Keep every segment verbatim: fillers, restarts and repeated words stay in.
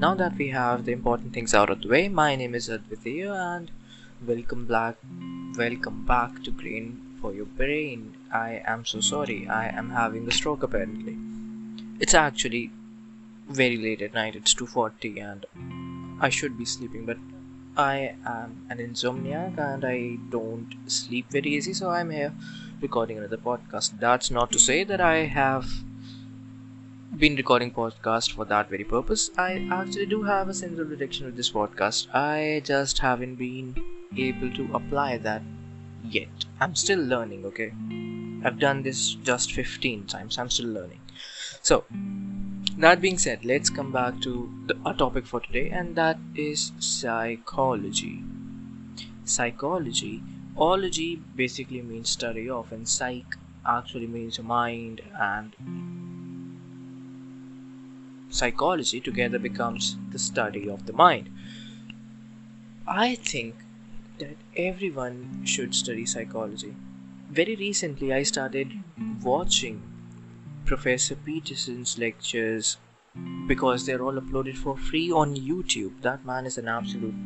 Now that we have the important things out of the way, my name is Aditya and welcome back welcome back to Green for Your Brain. I am so sorry, I am having a stroke apparently. It's actually very late at night, it's two forty and I should be sleeping, but I am an insomniac and I don't sleep very easy, so I'm here recording another podcast. That's not to say that I have been recording podcast for that very purpose. I actually do have a sense of direction with this podcast. I just haven't been able to apply that yet. I'm still learning, okay? I've done this just fifteen times. I'm still learning. So, that being said, let's come back to the, our topic for today, and that is psychology. Psychology. Ology basically means study of, and psych actually means your mind, and psychology together becomes the study of the mind. I think that everyone should study psychology. Very recently, I started watching Professor Peterson's lectures because they're all uploaded for free on YouTube. That man is an absolute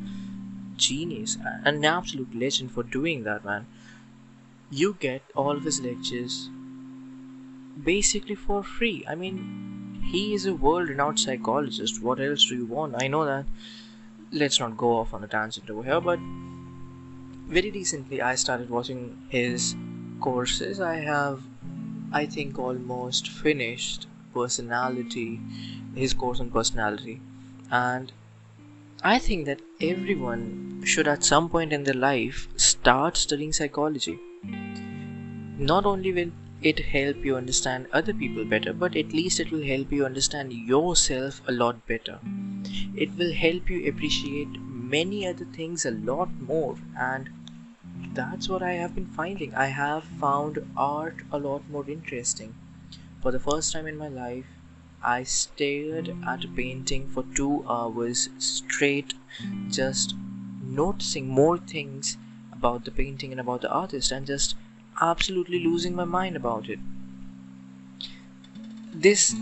genius, an absolute legend for doing that, man. You get all of his lectures basically for free. I mean, he is a world-renowned psychologist. What else do you want? I know that. Let's not go off on a tangent over here, but very recently I started watching his courses. I have, I think, almost finished personality, his course on personality. And I think that everyone should at some point in their life start studying psychology. Not only will it help you understand other people better, but at least it will help you understand yourself a lot better. It will help you appreciate many other things a lot more, and that's what I have been finding. I have found art a lot more interesting. For the first time in my life, I stared at a painting for two hours straight, just noticing more things about the painting and about the artist, and just absolutely losing my mind about it. This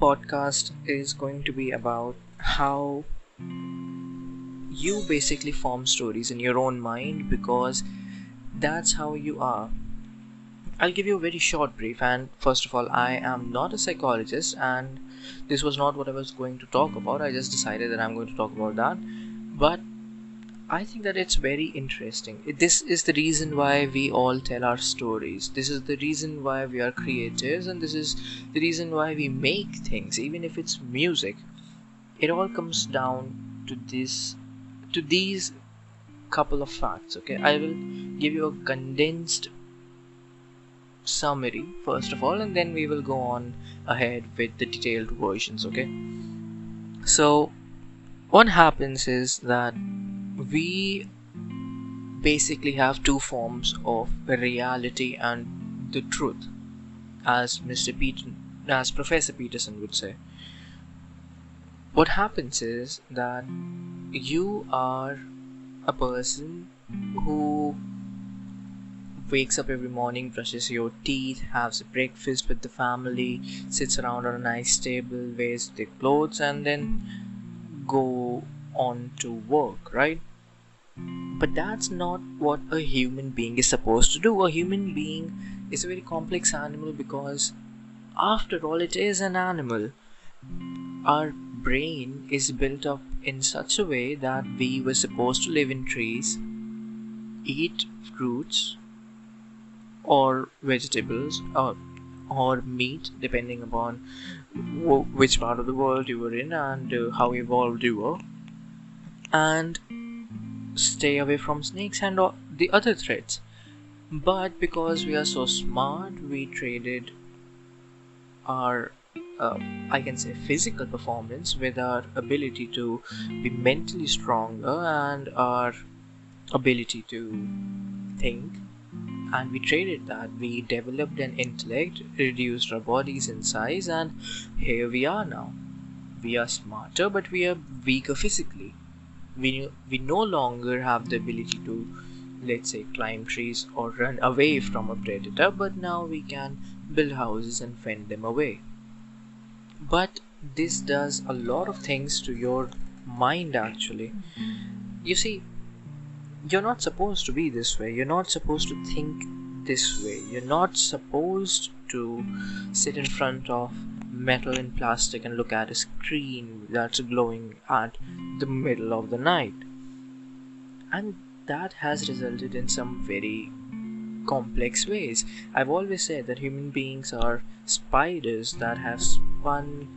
podcast is going to be about how you basically form stories in your own mind, because that's how you are. I'll give you a very short brief, and first of all, I am not a psychologist and this was not what I was going to talk about. I just decided that I'm going to talk about that, but I think that it's very interesting. This is the reason why we all tell our stories. This is the reason why we are creators, and this is the reason why we make things, even if it's music. It all comes down to this, to these couple of facts, okay? I will give you a condensed summary first of all, and then we will go on ahead with the detailed versions, okay? So, what happens is that we basically have two forms of reality and the truth, as Mister Peterson, as Professor Peterson would say. What happens is that you are a person who wakes up every morning, brushes your teeth, has a breakfast with the family, sits around on a nice table, wears their clothes, and then go on to work, right? But that's not what a human being is supposed to do. A human being is a very complex animal, because after all, it is an animal. Our brain is built up in such a way that we were supposed to live in trees, eat fruits or vegetables or, or meat, depending upon w- which part of the world you were in and uh, how evolved you were, and stay away from snakes and the other threats. But because we are so smart, we traded our uh, I can say physical performance with our ability to be mentally stronger and our ability to think, and we traded that. We developed an intellect, reduced our bodies in size, and here we are now. We are smarter, but we are weaker physically. We, we no longer have the ability to, let's say, climb trees or run away from a predator, but now we can build houses and fend them away. But this does a lot of things to your mind actually. You see, you're not supposed to be this way. You're not supposed to think this way. You're not supposed to sit in front of metal and plastic and look at a screen that's glowing at the middle of the night. And that has resulted in some very complex ways. I've always said that human beings are spiders that have spun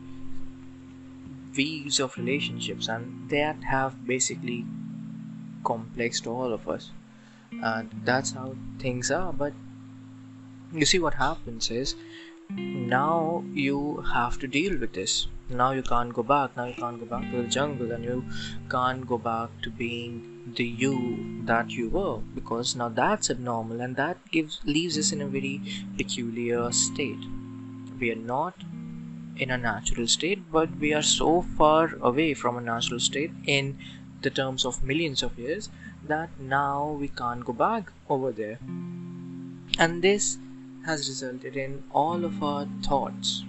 weaves of relationships, and that have basically complexed all of us, and that's how things are. But you see, what happens is, now you have to deal with this. Now you can't go back. Now you can't go back to the jungle, and you can't go back to being the you that you were, because now that's abnormal, and that gives leaves us in a very peculiar state. We are not in a natural state, but we are so far away from a natural state in the terms of millions of years that now we can't go back over there. And this has resulted in all of our thoughts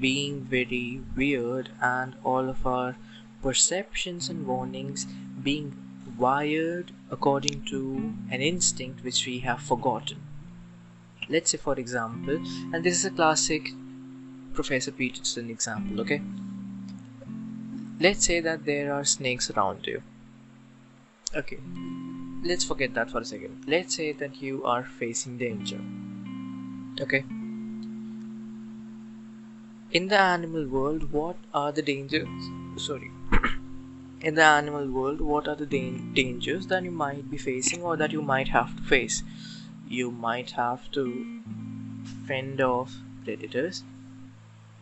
being very weird, and all of our perceptions and warnings being wired according to an instinct which we have forgotten. Let's say, for example, and this is a classic Professor Peterson example, okay? Let's say that there are snakes around you. Okay, let's forget that for a second. Let's say that you are facing danger. Okay, in the animal world, what are the dangers? Sorry, in the animal world, what are the da- dangers that you might be facing, or that you might have to face? You might have to fend off predators.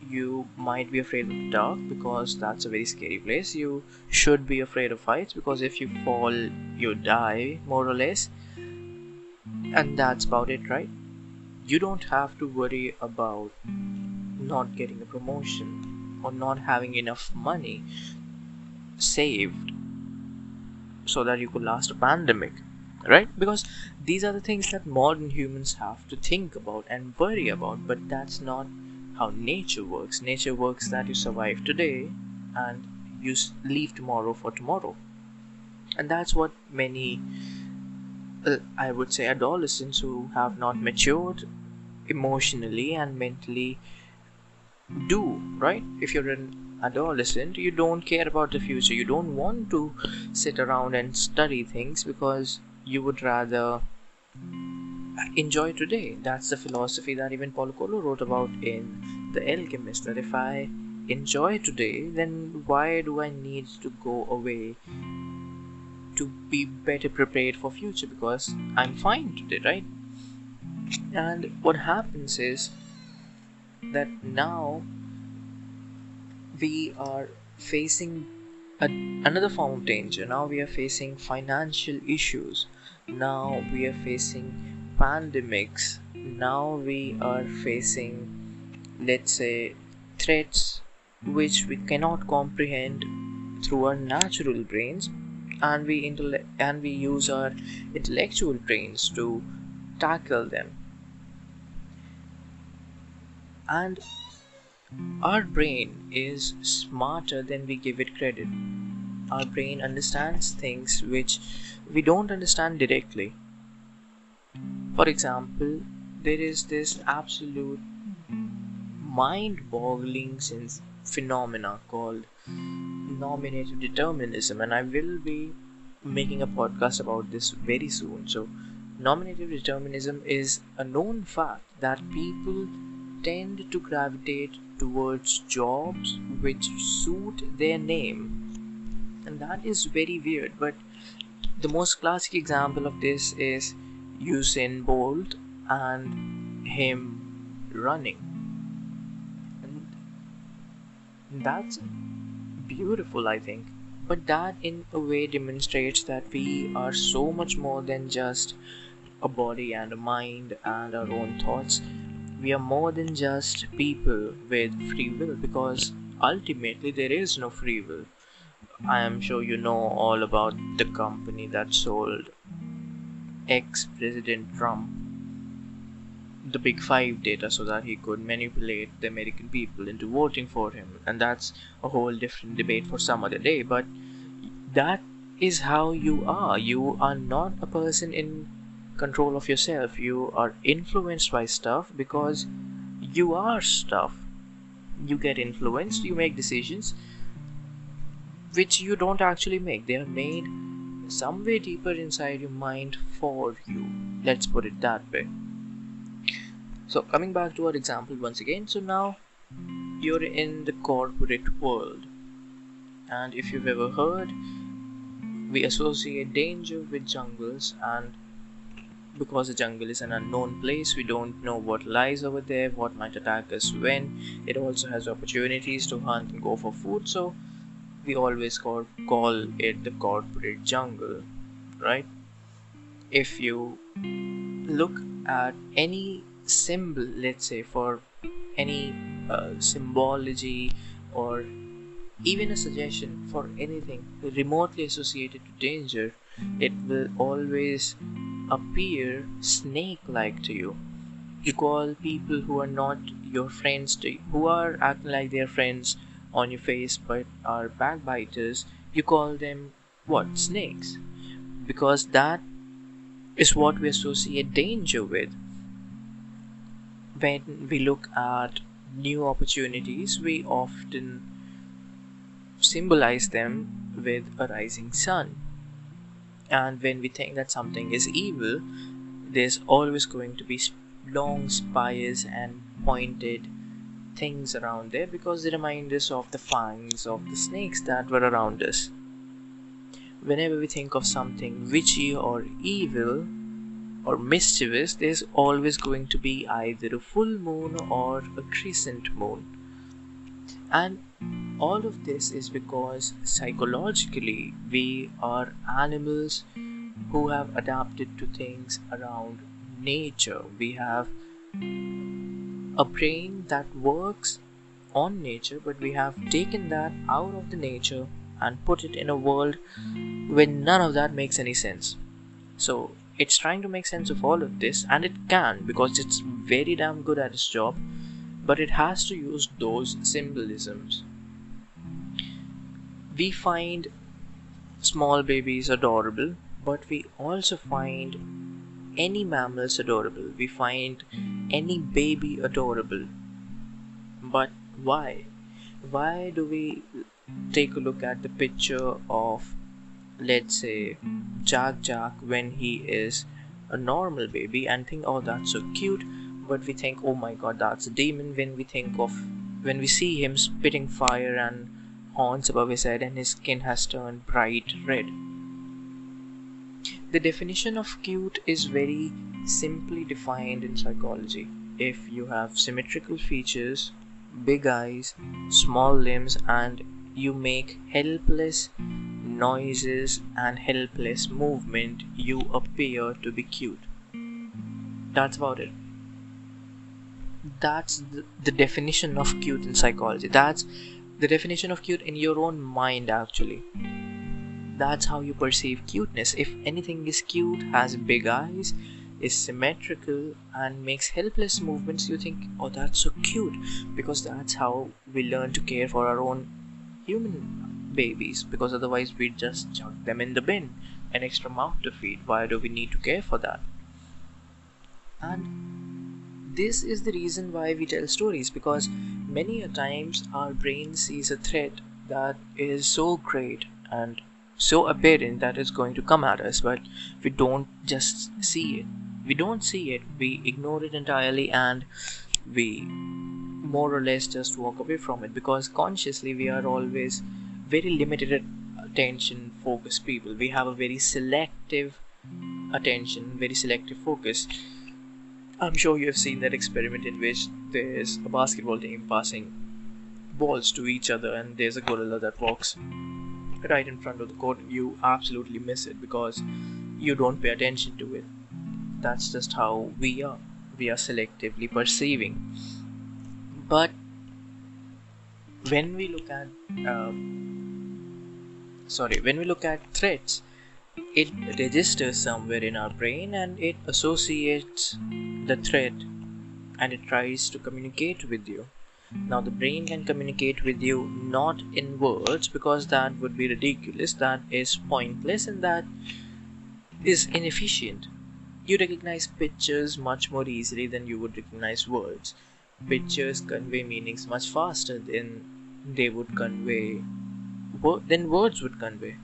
You might be afraid of the dark, because that's a very scary place. You should be afraid of heights, because if you fall, you die, more or less. And that's about it, right? You don't have to worry about not getting a promotion or not having enough money saved so that you could last a pandemic, right? Because these are the things that modern humans have to think about and worry about, but that's not how nature works. Nature works that you survive today and you leave tomorrow for tomorrow. And that's what many I would say adolescents who have not matured emotionally and mentally do, right? If you're an adolescent, you don't care about the future. You don't want to sit around and study things, because you would rather enjoy today. That's the philosophy that even Paulo Coelho wrote about in The Alchemist, that if I enjoy today, then why do I need to go away to be better prepared for future, because I'm fine today, right? And what happens is that now we are facing a, another form of danger. Now we are facing financial issues. Now we are facing pandemics. Now we are facing, let's say, threats which we cannot comprehend through our natural brains, and we intellect and we use our intellectual brains to tackle them. And our brain is smarter than we give it credit. Our brain understands things which we don't understand directly. For example, there is this absolute mind-boggling sense phenomena called nominative determinism, and I will be making a podcast about this very soon. So nominative determinism is a known fact that people tend to gravitate towards jobs which suit their name, and that is very weird. But the most classic example of this is Usain Bolt and him running, and that's beautiful, I think. But that in a way demonstrates that we are so much more than just a body and a mind and our own thoughts. We are more than just people with free will, because ultimately there is no free will. I am sure you know all about the company that sold ex-President Trump the Big Five data so that he could manipulate the American people into voting for him, and that's a whole different debate for some other day. But that is how you are. You are not a person in control of yourself. You are influenced by stuff because you are stuff. You get influenced, you make decisions which you don't actually make. They are made somewhere deeper inside your mind for you. Let's put it that way. So coming back to our example once again, so now you're in the corporate world, and if you've ever heard, we associate danger with jungles, and because the jungle is an unknown place, we don't know what lies over there, what might attack us when. It also has opportunities to hunt and go for food, so we always call, call it the corporate jungle, right? If you look at any symbol, let's say for any uh, symbology or even a suggestion for anything remotely associated to danger, it will always appear snake-like to you. You call people who are not your friends to you, who are acting like their friends on your face but are backbiters, you call them what? Snakes, because that is what we associate danger with. When we look at new opportunities, we often symbolize them with a rising sun, and when we think that something is evil, there's always going to be long spires and pointed things around there because they remind us of the fangs of the snakes that were around us. Whenever we think of something witchy or evil or mischievous, there's always going to be either a full moon or a crescent moon, and all of this is because psychologically we are animals who have adapted to things around nature. We have a brain that works on nature, but we have taken that out of the nature and put it in a world where none of that makes any sense. So it's trying to make sense of all of this, and it can because it's very damn good at its job, but it has to use those symbolisms. We find small babies adorable, but we also find any mammals adorable. We find any baby adorable. But why? Why do we take a look at the picture of, let's say, Jack Jack when he is a normal baby and think, oh, that's so cute, but we think, oh my god, that's a demon when we think of, when we see him spitting fire and horns above his head and his skin has turned bright red. The definition of cute is very simply defined in psychology. If you have symmetrical features, big eyes, small limbs, and you make helpless noises and helpless movement, you appear to be cute. That's about it. That's the, the definition of cute in psychology. That's the definition of cute in your own mind, actually. That's how you perceive cuteness. If anything is cute, has big eyes, is symmetrical, and makes helpless movements, you think, oh, that's so cute, because that's how we learn to care for our own human babies, because otherwise we'd just chuck them in the bin, an extra mouth to feed. Why do we need to care for that? And this is the reason why we tell stories, because many a times our brain sees a threat that is so great and so apparent that it's going to come at us, but we don't just see it. We don't see it, we ignore it entirely, and we more or less just walk away from it, because consciously we are always very limited attention focused people. We have a very selective attention, very selective focus. I'm sure you have seen that experiment in which there's a basketball team passing balls to each other and there's a gorilla that walks right in front of the court. You absolutely miss it because you don't pay attention to it. That's just how we are. We are selectively perceiving. But when we look at um, sorry when we look at threats, it registers somewhere in our brain and it associates the threat and it tries to communicate with you. Now the brain can communicate with you not in words, because that would be ridiculous, that is pointless, and that is inefficient. You recognize pictures much more easily than you would recognize words. Pictures convey meanings much faster than they would convey than words would convey.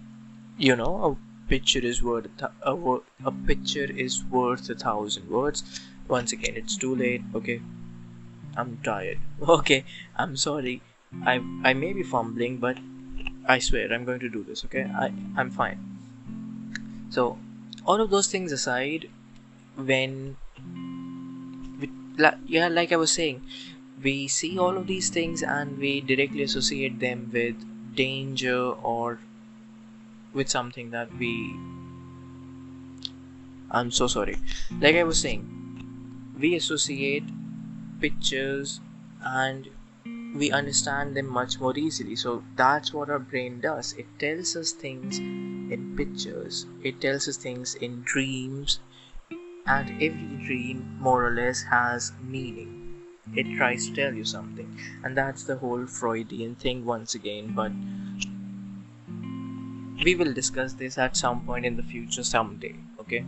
You know, a picture is worth a, word, a picture is worth a thousand words. Once again, it's too late. Okay, I'm tired. Okay, I'm sorry. I I may be fumbling, but I swear I'm going to do this. Okay, I I'm fine. So, all of those things aside, when we, yeah, like I was saying, we see all of these things and we directly associate them with danger or with something that we I'm so sorry like I was saying we associate pictures and we understand them much more easily. So that's what our brain does. It tells us things in pictures, it tells us things in dreams, and every dream more or less has meaning. It tries to tell you something, and that's the whole Freudian thing once again, but we will discuss this at some point in the future someday. Okay,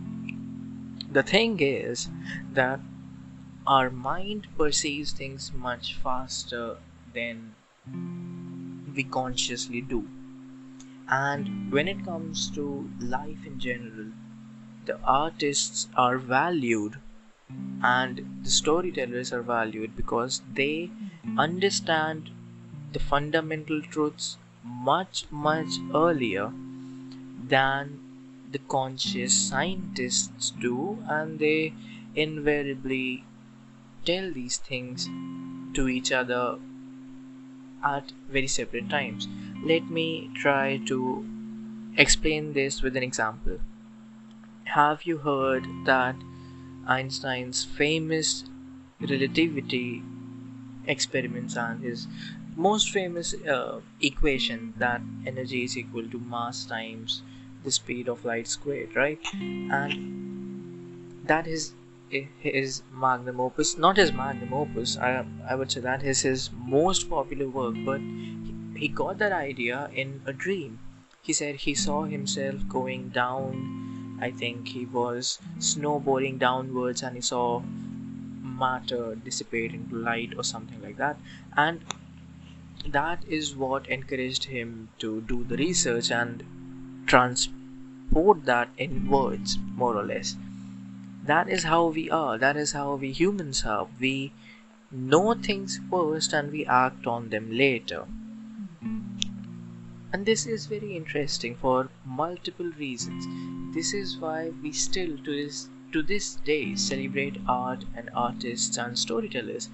the thing is that our mind perceives things much faster than we consciously do, and when it comes to life in general, the artists are valued and the storytellers are valued because they understand the fundamental truths much much earlier than the conscious scientists do, and they invariably tell these things to each other at very separate times. Let me try to explain this with an example. Have you heard that Einstein's famous relativity experiments and his most famous uh, equation that energy is equal to mass times the speed of light squared, right? And that is his magnum opus, not his magnum opus, I, I would say that is his most popular work, but he, he got that idea in a dream. He said he saw himself going down, I think he was snowboarding downwards, and he saw matter dissipate into light or something like that, and that is what encouraged him to do the research and transport that in words, more or less. That is how we are, that is how we humans are. We know things first and we act on them later. And this is very interesting for multiple reasons. This is why we still to this, to this day celebrate art and artists and storytellers,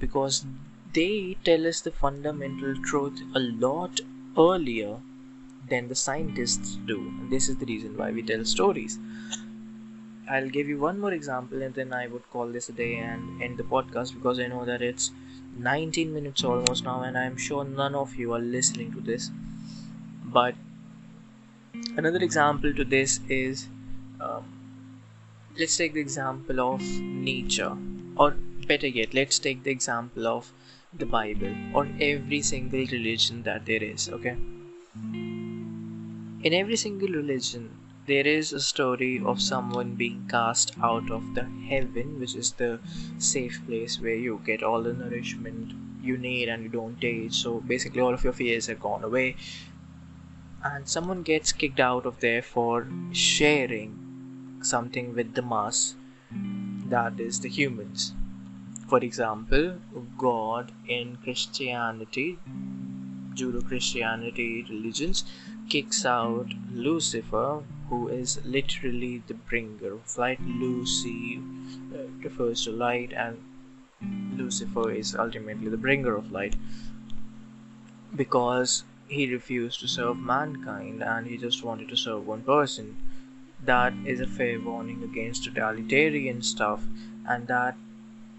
because they tell us the fundamental truth a lot earlier than the scientists do. And this is the reason why we tell stories. I'll give you one more example and then I would call this a day and end the podcast, because I know that it's nineteen minutes almost now and I'm sure none of you are listening to this. But another example to this is, um, let's take the example of Nietzsche, or better yet, let's take the example of the Bible or every single religion that there is, okay? In every single religion, there is a story of someone being cast out of the heaven, which is the safe place where you get all the nourishment you need and you don't age. So basically all of your fears are gone away. And someone gets kicked out of there for sharing something with the mass, that is the humans. For example, God in Christianity, Judeo-Christianity religions, kicks out Lucifer, who is literally the bringer of light. Lucy uh, refers to light, and Lucifer is ultimately the bringer of light, because he refused to serve mankind and he just wanted to serve one person. That is a fair warning against totalitarian stuff, and that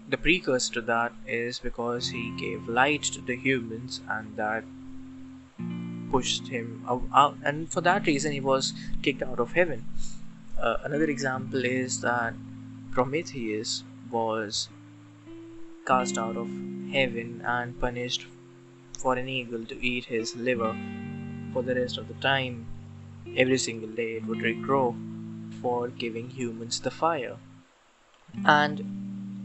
the precursor to that is because he gave light to the humans, and that pushed him out, and for that reason he was kicked out of heaven. Uh, another example is that Prometheus was cast out of heaven and punished for an eagle to eat his liver for the rest of the time. Every single day it would regrow for giving humans the fire. And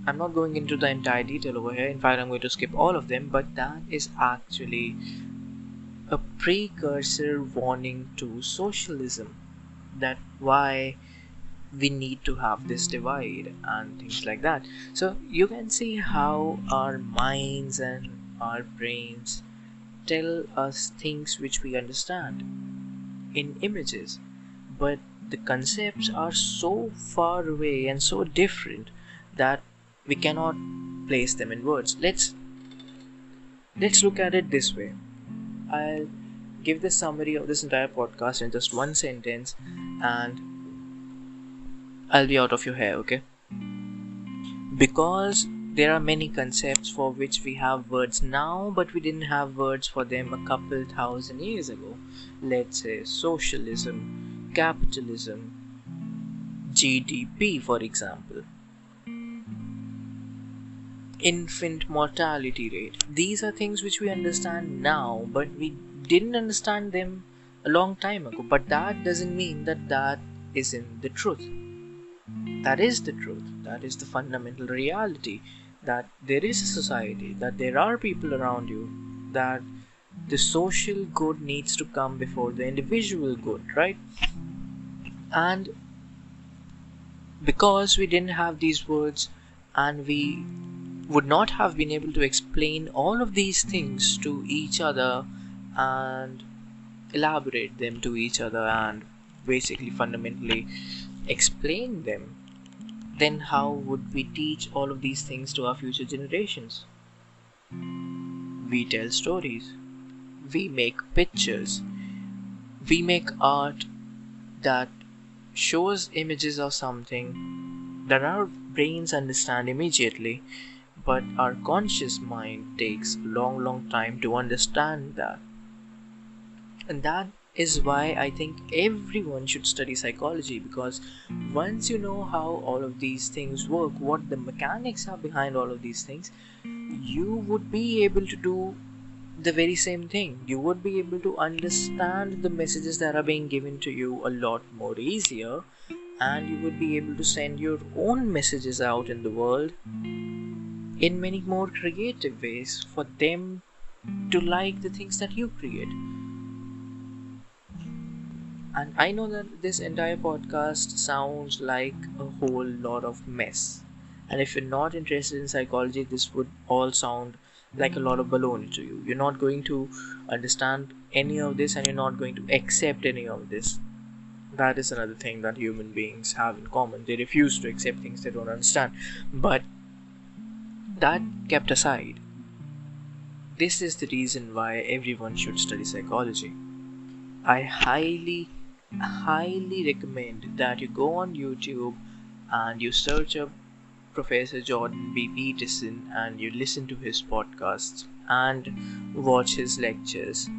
I'm not going into the entire detail over here, in fact I'm going to skip all of them, but that is actually a precursor warning to socialism, that why we need to have this divide and things like that. So you can see how our minds and our brains tell us things which we understand in images, but the concepts are so far away and so different that we cannot place them in words. Let's let's look at it this way. I'll give the summary of this entire podcast in just one sentence and I'll be out of your hair, okay? Because there are many concepts for which we have words now, but we didn't have words for them a couple thousand years ago. Let's say socialism, capitalism, G D P, for example, infant mortality rate. These are things which we understand now, but we didn't understand them a long time ago. But that doesn't mean that that isn't the truth. That is the truth. That is the fundamental reality, that there is a society, that there are people around you, that the social good needs to come before the individual good, right? And because we didn't have these words and we would not have been able to explain all of these things to each other and elaborate them to each other and basically fundamentally explain them, then how would we teach all of these things to our future generations? We tell stories, we make pictures, we make art that shows images of something that our brains understand immediately, but our conscious mind takes a long long time to understand that. And that is why I think everyone should study psychology, because once you know how all of these things work, what the mechanics are behind all of these things, you would be able to do the very same thing. You would be able to understand the messages that are being given to you a lot more easier, and you would be able to send your own messages out in the world in many more creative ways for them to like the things that you create. And I know that this entire podcast sounds like a whole lot of mess, and if you're not interested in psychology, this would all sound like a lot of baloney to you. You're not going to understand any of this, and you're not going to accept any of this. That is another thing that human beings have in common. They refuse to accept things they don't understand. But that kept aside, this is the reason why everyone should study psychology. I highly highly recommend that you go on YouTube and you search up Professor Jordan B. Peterson and you listen to his podcasts and watch his lectures.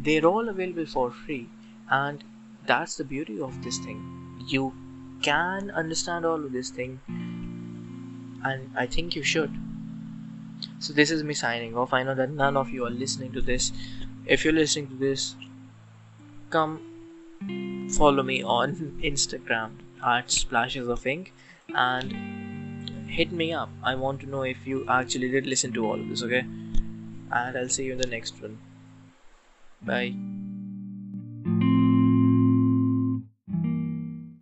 They're all available for free, and that's the beauty of this thing. You can understand all of this thing, and I think you should. So this is me signing off. I know that none of you are listening to this. If you're listening to this, come follow me on Instagram at splashes of ink and hit me up. I want to know if you actually did listen to all of this, okay? And I'll see you in the next one. Bye.